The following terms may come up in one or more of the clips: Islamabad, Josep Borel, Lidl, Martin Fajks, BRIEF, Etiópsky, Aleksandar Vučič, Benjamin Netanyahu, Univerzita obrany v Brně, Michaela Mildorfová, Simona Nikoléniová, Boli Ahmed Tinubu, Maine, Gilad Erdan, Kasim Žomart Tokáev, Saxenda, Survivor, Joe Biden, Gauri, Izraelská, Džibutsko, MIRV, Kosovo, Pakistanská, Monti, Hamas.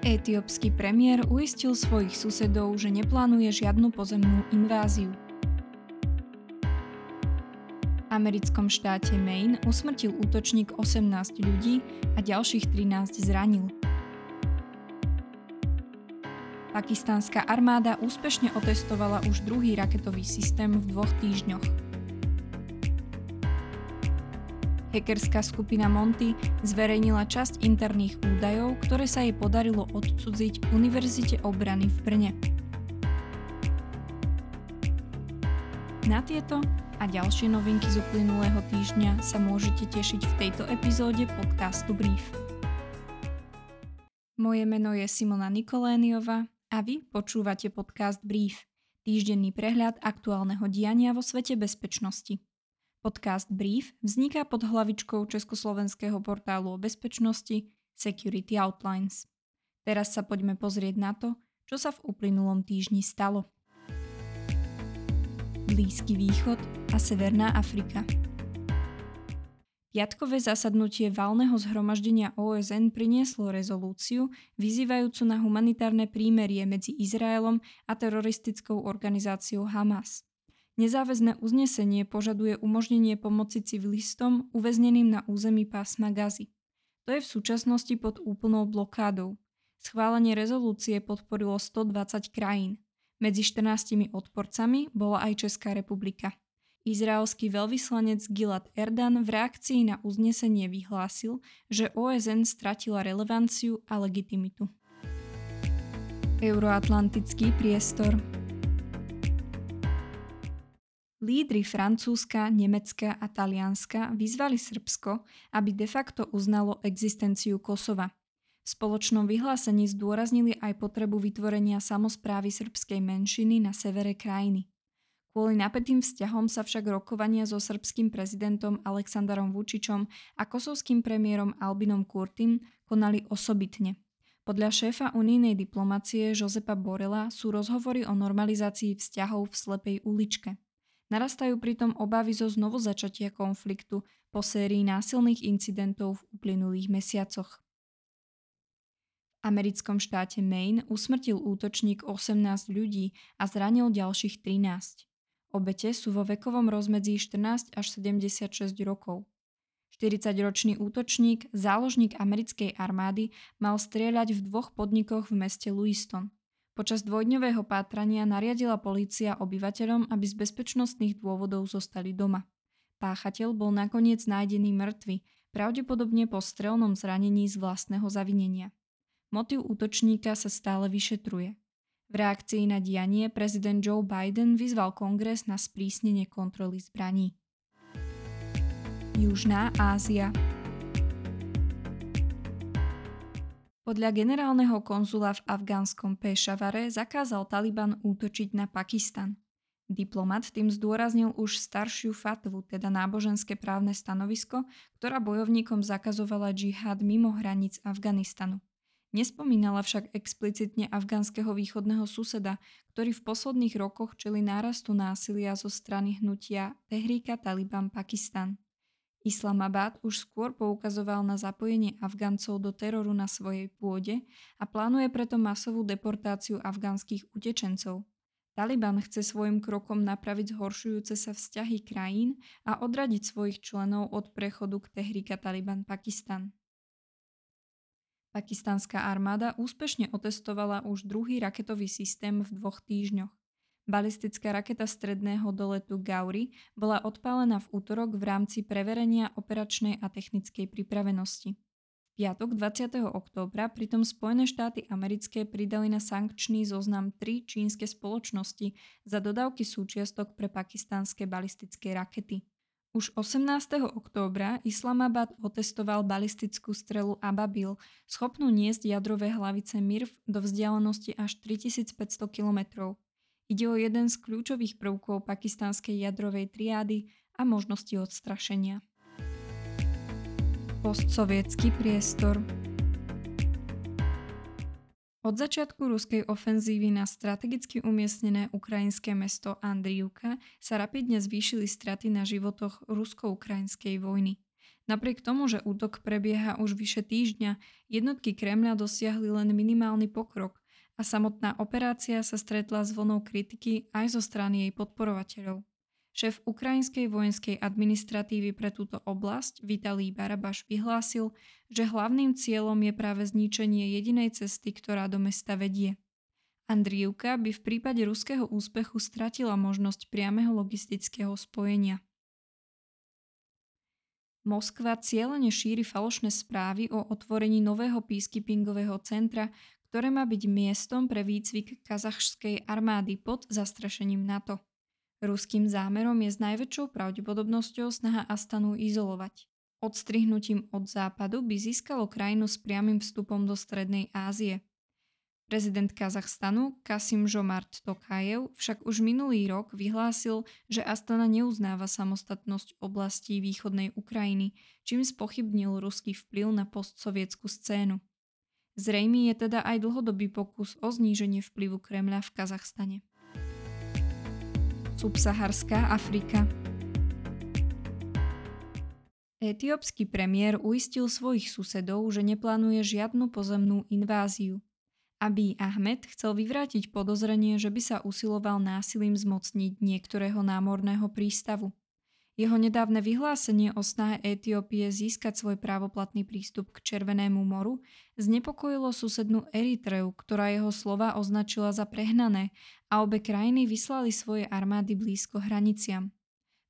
Etiópsky premiér uistil svojich susedov, že neplánuje žiadnu pozemnú inváziu. V americkom štáte Maine usmrtil útočník 18 ľudí a ďalších 13 zranil. Pakistanská armáda úspešne otestovala už druhý raketový systém v 2 týždňoch. Hackerská skupina Monti zverejnila časť interných údajov, ktoré sa jej podarilo odcudziť Univerzite obrany v Brne. Na tieto a ďalšie novinky z uplynulého týždňa sa môžete tešiť v tejto epizóde podcastu BRIEF. Moje meno je Simona Nikoléniová a vy počúvate podcast BRIEF, týždenný prehľad aktuálneho diania vo svete bezpečnosti. Podcast BRIEF vzniká pod hlavičkou československého portálu o bezpečnosti Security Outlines. Teraz sa poďme pozrieť na to, čo sa v uplynulom týždni stalo. Blízky východ a Severná Afrika. Piatkové zasadnutie valného zhromaždenia OSN prinieslo rezolúciu vyzývajúcu na humanitárne prímerie medzi Izraelom a teroristickou organizáciou Hamas. Nezáväzné uznesenie požaduje umožnenie pomoci civilistom uväzneným na území pásma Gazy. To je v súčasnosti pod úplnou blokádou. Schválenie rezolúcie podporilo 120 krajín. Medzi 14 odporcami bola aj Česká republika. Izraelský veľvyslanec Gilad Erdan v reakcii na uznesenie vyhlásil, že OSN stratila relevanciu a legitimitu. Euroatlantický priestor. Lídri Francúzska, Nemecka a Talianska vyzvali Srbsko, aby de facto uznalo existenciu Kosova. V spoločnom vyhlásení zdôraznili aj potrebu vytvorenia samosprávy srbskej menšiny na severe krajiny. Kvôli napätým vzťahom sa však rokovania so srbským prezidentom Aleksandarom Vučičom a kosovským premiérom Albinom Kurtim konali osobitne. Podľa šéfa unijnej diplomacie Josepa Borela sú rozhovory o normalizácii vzťahov v slepej uličke. Narastajú pritom obavy zo znovuzačatia konfliktu po sérii násilných incidentov v uplynulých mesiacoch. V americkom štáte Maine usmrtil útočník 18 ľudí a zranil ďalších 13. Obete sú vo vekovom rozmedzí 14 až 76 rokov. 40-ročný útočník, záložník americkej armády, mal strieľať v 2 podnikoch v meste Lewiston. Počas dvojdňového pátrania nariadila polícia obyvateľom, aby z bezpečnostných dôvodov zostali doma. Páchateľ bol nakoniec nájdený mŕtvy, pravdepodobne po strelnom zranení z vlastného zavinenia. Motív útočníka sa stále vyšetruje. V reakcii na dianie prezident Joe Biden vyzval Kongres na sprísnenie kontroly zbraní. Južná Ázia. Podľa generálneho konzula v afgánskom Pešavare zakázal Taliban útočiť na Pakistan. Diplomat tým zdôraznil už staršiu fatvu, teda náboženské právne stanovisko, ktorá bojovníkom zakazovala džihad mimo hraníc Afganistanu. Nespomínala však explicitne afgánskeho východného suseda, ktorý v posledných rokoch čelí nárastu násilia zo strany hnutia Tehrik-i-Taliban Pakistan. Islamabad už skôr poukazoval na zapojenie Afgáncov do teroru na svojej pôde a plánuje preto masovú deportáciu afgánskych utečencov. Taliban chce svojim krokom napraviť zhoršujúce sa vzťahy krajín a odradiť svojich členov od prechodu k Tehrik-i-Taliban Pakistan. Pakistanská armáda úspešne otestovala už druhý raketový systém v 2 týždňoch. Balistická raketa stredného doletu Gauri bola odpálená v utorok v rámci preverenia operačnej a technickej pripravenosti. V piatok 20. októbra pritom Spojené štáty americké pridali na sankčný zoznam 3 čínske spoločnosti za dodávky súčiastok pre pakistanské balistické rakety. Už 18. októbra Islamabad otestoval balistickú strelu Ababil, schopnú niesť jadrové hlavice MIRV do vzdialenosti až 3500 km. Ide o jeden z kľúčových prvkov pakistanskej jadrovej triády a možnosti odstrašenia. Postsovietský priestor. Od začiatku ruskej ofenzívy na strategicky umiestnené ukrajinské mesto Andriivka sa rapidne zvýšili straty na životoch rusko-ukrajinskej vojny. Napriek tomu, že útok prebieha už vyše týždňa, jednotky Kremľa dosiahli len minimálny pokrok a samotná operácia sa stretla s vlnou kritiky aj zo strany jej podporovateľov. Šéf ukrajinskej vojenskej administratívy pre túto oblasť Vitalij Barabaš vyhlásil, že hlavným cieľom je práve zničenie jedinej cesty, ktorá do mesta vedie. Andriivka by v prípade ruského úspechu stratila možnosť priameho logistického spojenia. Moskva cieľene šíri falošné správy o otvorení nového peacekeepingového centra, ktoré má byť miestom pre výcvik kazachskej armády pod zastrešením NATO. Ruským zámerom je s najväčšou pravdepodobnosťou snaha Astanu izolovať. Odstrihnutím od západu by získalo krajinu s priamym vstupom do Strednej Ázie. Prezident Kazachstanu Kasim Žomart Tokáev však už minulý rok vyhlásil, že Astana neuznáva samostatnosť oblastí východnej Ukrajiny, čím spochybnil ruský vplyv na postsovietskú scénu. Zrejmý je teda aj dlhodobý pokus o zníženie vplyvu Kremľa v Kazachstane. Subsaharská Afrika. Etiópsky premiér uistil svojich susedov, že neplánuje žiadnu pozemnú inváziu. Abí Ahmed chcel vyvrátiť podozrenie, že by sa usiloval násilím zmocniť niektorého námorného prístavu. Jeho nedávne vyhlásenie o snahe Etiópie získať svoj právoplatný prístup k Červenému moru znepokojilo susednú Eritreu, ktorá jeho slova označila za prehnané a obe krajiny vyslali svoje armády blízko hraniciam.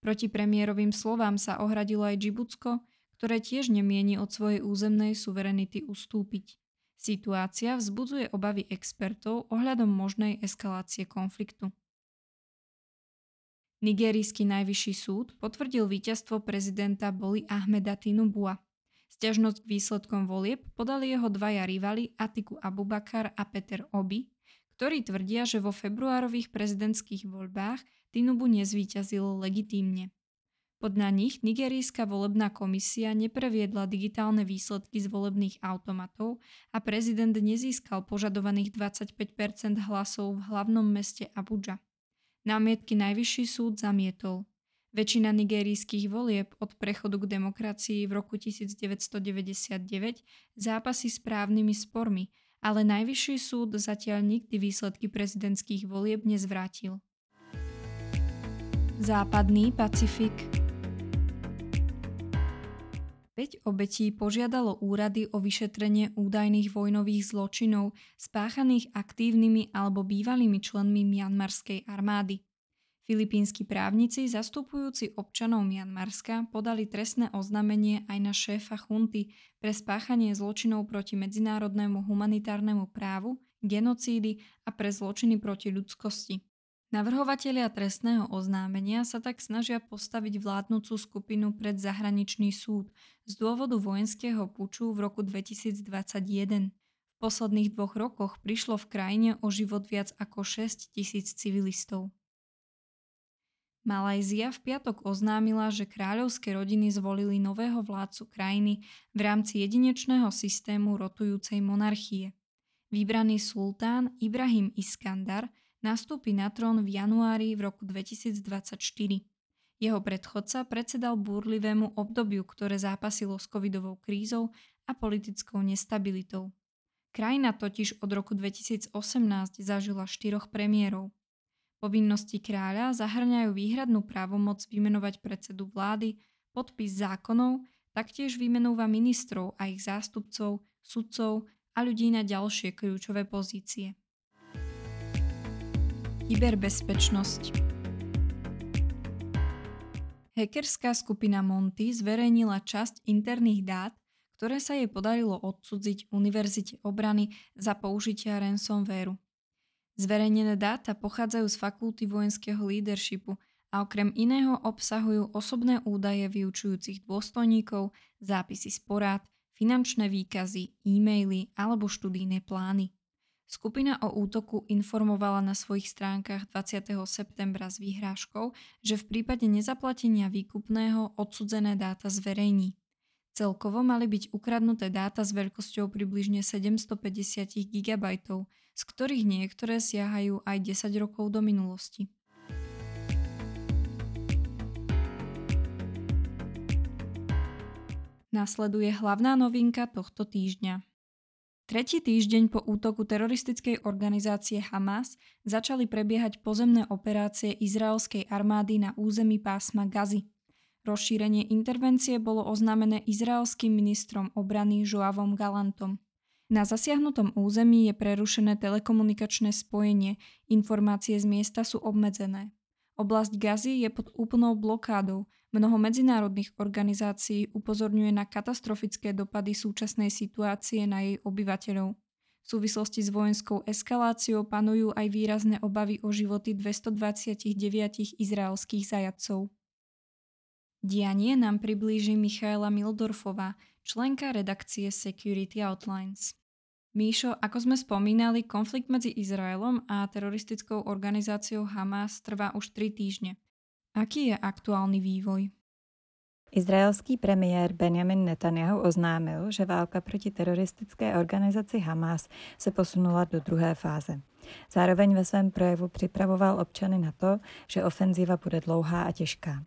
Proti premiérovým slovám sa ohradilo aj Džibutsko, ktoré tiež nemieni od svojej územnej suverenity ustúpiť. Situácia vzbudzuje obavy expertov ohľadom možnej eskalácie konfliktu. Nigérijský najvyšší súd potvrdil víťazstvo prezidenta Boli Ahmeda Tinubua. Sťažnosť k výsledkom volieb podali jeho dvaja rivali Atiku Abubakar a Peter Obi, ktorí tvrdia, že vo februárových prezidentských voľbách Tinubu nezvíťazil legitímne. Podľa nich Nigérijská volebná komisia nepreviedla digitálne výsledky z volebných automatov a prezident nezískal požadovaných 25% hlasov v hlavnom meste Abuja. Námietky najvyšší súd zamietol. Väčšina nigérijských volieb od prechodu k demokracii v roku 1999 zápasí s právnymi spormi, ale najvyšší súd zatiaľ nikdy výsledky prezidentských volieb nezvrátil. Západný Pacifik. 5 obetí požiadalo úrady o vyšetrenie údajných vojnových zločinov spáchaných aktívnymi alebo bývalými členmi mianmarskej armády. Filipínsky právnici zastupujúci občanov Mianmarska podali trestné oznámenie aj na šéfa chunty pre spáchanie zločinov proti medzinárodnému humanitárnemu právu, genocídy a pre zločiny proti ľudskosti. Navrhovatelia trestného oznámenia sa tak snažia postaviť vládnucu skupinu pred zahraničný súd z dôvodu vojenského puču v roku 2021. V posledných 2 rokoch prišlo v krajine o život viac ako 6 000 civilistov. Malajzia v piatok oznámila, že kráľovské rodiny zvolili nového vládcu krajiny v rámci jedinečného systému rotujúcej monarchie. Vybraný sultán Ibrahim Iskandar nastúpi na trón v januári v roku 2024. Jeho predchodca predsedal búrlivému obdobiu, ktoré zápasilo s covidovou krízou a politickou nestabilitou. Krajina totiž od roku 2018 zažila 4 premiérov. Povinnosti kráľa zahŕňajú výhradnú právomoc vymenovať predsedu vlády, podpis zákonov, taktiež vymenúva ministrov a ich zástupcov, sudcov a ľudí na ďalšie kľúčové pozície. Kyberbezpečnosť. Hackerská skupina Monti zverejnila časť interných dát, ktoré sa jej podarilo odcudziť Univerzite obrany za použitia ransomwareu. Zverejnené dáta pochádzajú z fakulty vojenského leadershipu a okrem iného obsahujú osobné údaje vyučujúcich dôstojníkov, zápisy z porád, finančné výkazy, e-maily alebo študijné plány. Skupina o útoku informovala na svojich stránkach 20. septembra s výhrážkou, že v prípade nezaplatenia výkupného odsudzené dáta zverejní. Celkovo mali byť ukradnuté dáta s veľkosťou približne 750 GB, z ktorých niektoré siahajú aj 10 rokov do minulosti. nasleduje hlavná novinka tohto týždňa. Tretí týždeň po útoku teroristickej organizácie Hamas začali prebiehať pozemné operácie izraelskej armády na území pásma Gazy. Rozšírenie intervencie bolo oznámené izraelským ministrom obrany Joavom Galantom. Na zasiahnutom území je prerušené telekomunikačné spojenie, informácie z miesta sú obmedzené. Oblasť Gazy je pod úplnou blokádou, mnoho medzinárodných organizácií upozorňuje na katastrofické dopady súčasnej situácie na jej obyvateľov. V súvislosti s vojenskou eskaláciou panujú aj výrazné obavy o životy 229 izraelských zajatcov. Dianie nám priblíži Michaela Mildorfová, členka redakcie Security Outlines. Míšo, ako sme spomínali, konflikt medzi Izraelom a teroristickou organizáciou Hamas trvá už 3 týždne. Aký je aktuálny vývoj? Izraelský premiér Benjamin Netanyahu oznámil, že válka proti teroristické organizaci Hamas se posunula do druhé fáze. Zároveň ve svém projevu připravoval občany na to, že ofenziva bude dlouhá a těžká.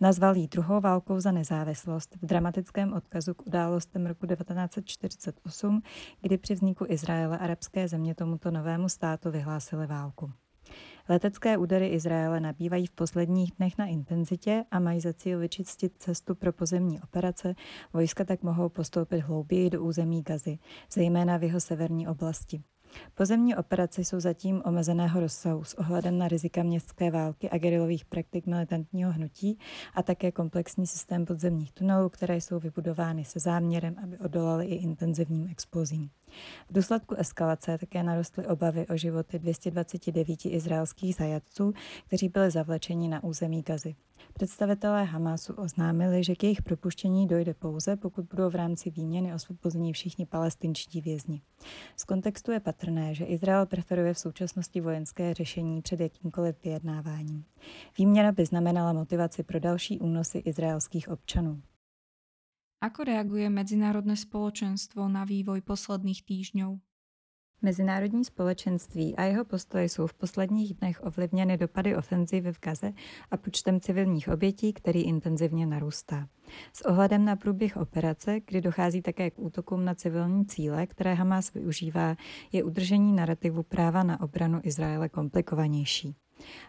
Nazval ji druhou válkou za nezávislost v dramatickém odkazu k událostem roku 1948, kdy při vzniku Izraele arabské země tomuto novému státu vyhlásily válku. Letecké údery Izraele nabývají v posledních dnech na intenzitě a mají za cíl vyčistit cestu pro pozemní operace, vojska tak mohou postoupit hlouběji do území Gazy, zejména v jeho severní oblasti. Pozemní operace jsou zatím omezeného rozsahu s ohledem na rizika městské války a gerilových praktik militantního hnutí a také komplexní systém podzemních tunelů, které jsou vybudovány se záměrem, aby odolaly i intenzivním explozím. V důsledku eskalace také narostly obavy o životy 229 izraelských zajatců, kteří byli zavlečeni na území Gazy. Představitelé Hamasu oznámili, že k jejich propuštění dojde pouze, pokud budou v rámci výměny osvobozeni všichni palestinští vězni. Z kontextu je patrné, že Izrael preferuje v současnosti vojenské řešení před jakýmkoliv vyjednáváním. Výměna by znamenala motivaci pro další únosy izraelských občanů. Ako reaguje medzinárodné spoločenstvo na vývoj posledných týždňov? Mezinárodní společenství a jeho postoje jsou v posledních dnech ovlivněny dopady ofenzivy v Gaze a počtem civilních obětí, který intenzivně narůstá. S ohledem na průběh operace, kdy dochází také k útokům na civilní cíle, které Hamas využívá, je udržení narrativu práva na obranu Izraele komplikovanější.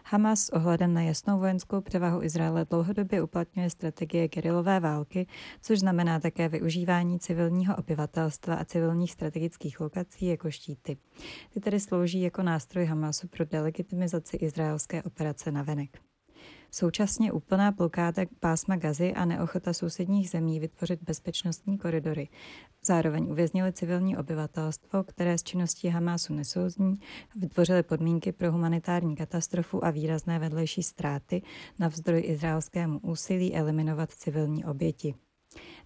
Hamas s ohledem na jasnou vojenskou převahu Izraele dlouhodobě uplatňuje strategie gerilové války, což znamená také využívání civilního obyvatelstva a civilních strategických lokací jako štíty. Ty tedy slouží jako nástroj Hamasu pro delegitimizaci izraelské operace navenek. Současně úplná blokáda pásma Gazy a neochota sousedních zemí vytvořit bezpečnostní koridory. Zároveň uvěznili civilní obyvatelstvo, které s činností Hamasu nesouzní, vytvořili podmínky pro humanitární katastrofu a výrazné vedlejší ztráty navzdory izraelskému úsilí eliminovat civilní oběti.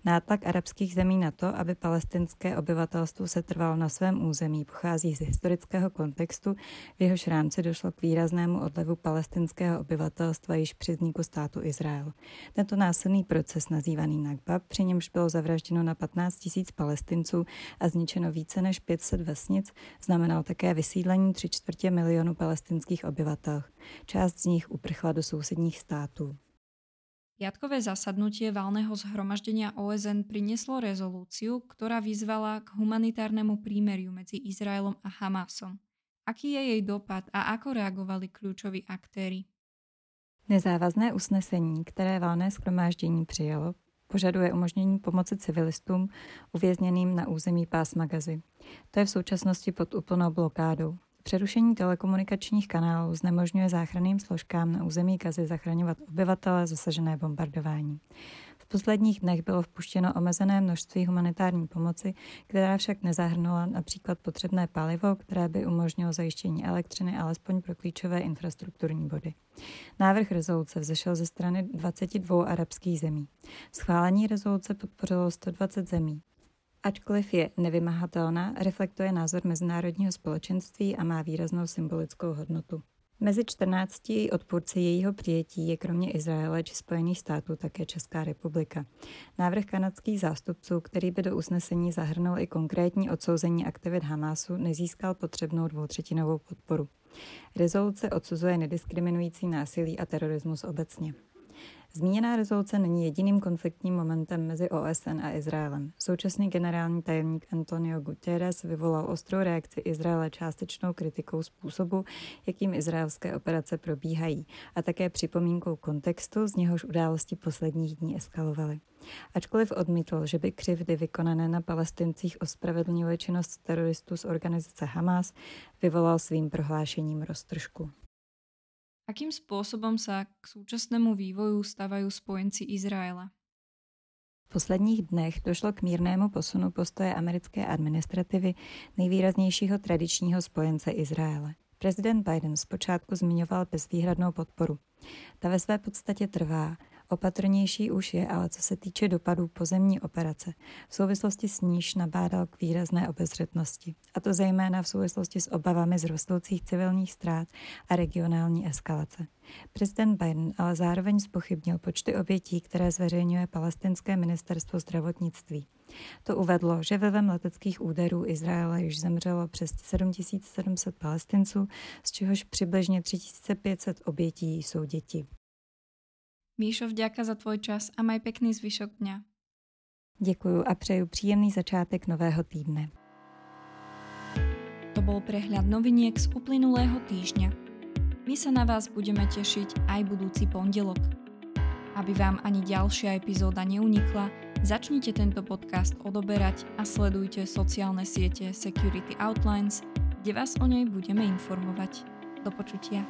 Nátlak arabských zemí na to, aby palestinské obyvatelstvo setrvalo na svém území, pochází z historického kontextu, v jehož rámci došlo k výraznému odlevu palestinského obyvatelstva již při vzniku státu Izrael. Tento násilný proces, nazývaný Nakba, při němž bylo zavražděno na 15 000 Palestinců a zničeno více než 500 vesnic, znamenal také vysídlení 3/4 milionu palestinských obyvatel. Část z nich uprchla do sousedních států. Piatkové zasadnutie valného zhromaždenia OSN prinieslo rezolúciu, ktorá vyzvala k humanitárnemu prímeriu medzi Izraelom a Hamasom. Aký je jej dopad a ako reagovali kľúčoví aktéri? Nezávazné usnesení, ktoré valné zhromaždenie přijalo, požaduje umožnění pomoci civilistům uvězněným na území pásma Gazy. To je v současnosti pod úplnou blokádou. Přerušení telekomunikačních kanálů znemožňuje záchranným složkám na území Gazy zachraňovat obyvatele zasažené bombardování. V posledních dnech bylo vpuštěno omezené množství humanitární pomoci, která však nezahrnula například potřebné palivo, které by umožnilo zajištění elektřiny alespoň pro klíčové infrastrukturní body. Návrh rezoluce vzešel ze strany 22 arabských zemí. Schválení rezoluce podpořilo 120 zemí. Ačkoliv je nevymahatelná, reflektuje názor mezinárodního společenství a má výraznou symbolickou hodnotu. Mezi 14 odpůrci jejího přijetí je kromě Izraele či Spojených států také Česká republika. Návrh kanadských zástupců, který by do usnesení zahrnul i konkrétní odsouzení aktivit Hamasu, nezískal potřebnou 2/3 podporu. Rezoluce odsuzuje nediskriminující násilí a terorismus obecně. Zmíněná rezoluce není jediným konfliktním momentem mezi OSN a Izraelem. Současný generální tajemník António Guterres vyvolal ostrou reakci Izraele částečnou kritikou způsobu, jakým izraelské operace probíhají, a také připomínkou kontextu, z něhož události posledních dní eskalovaly. Ačkoliv odmítl, že by křivdy vykonané na Palestincích ospravedlnily činnost teroristů z organizace Hamas, vyvolal svým prohlášením roztržku. Akým spôsobom sa k súčasnému vývoju stavajú spojenci Izraela? V posledních dnech došlo k mírnému posunu postoje americké administrativy nejvýraznějšího tradičního spojence Izraele. Prezident Biden zpočátku zmiňoval bezvýhradnou podporu. Ta ve své podstatě trvá. Opatrnější už je, ale co se týče dopadů pozemní operace, v souvislosti s níž nabádal k výrazné obezřetnosti, a to zejména v souvislosti s obavami z rostoucích civilních ztrát a regionální eskalace. Prezident Biden ale zároveň zpochybnil počty obětí, které zveřejňuje palestinské ministerstvo zdravotnictví. To uvedlo, že vlivem leteckých úderů Izraela již zemřelo přes 7700 Palestinců, z čehož přibližně 3500 obětí jsou děti. Míšo, vďaka za tvoj čas a maj pekný zvyšok dňa. Děkuju a přeju příjemný začátek nového týdne. To bol prehľad noviniek z uplynulého týždňa. My sa na vás budeme tešiť aj budúci pondelok. Aby vám ani ďalšia epizóda neunikla, začnite tento podcast odoberať a sledujte sociálne siete Security Outlines, kde vás o nej budeme informovať. Do počutia.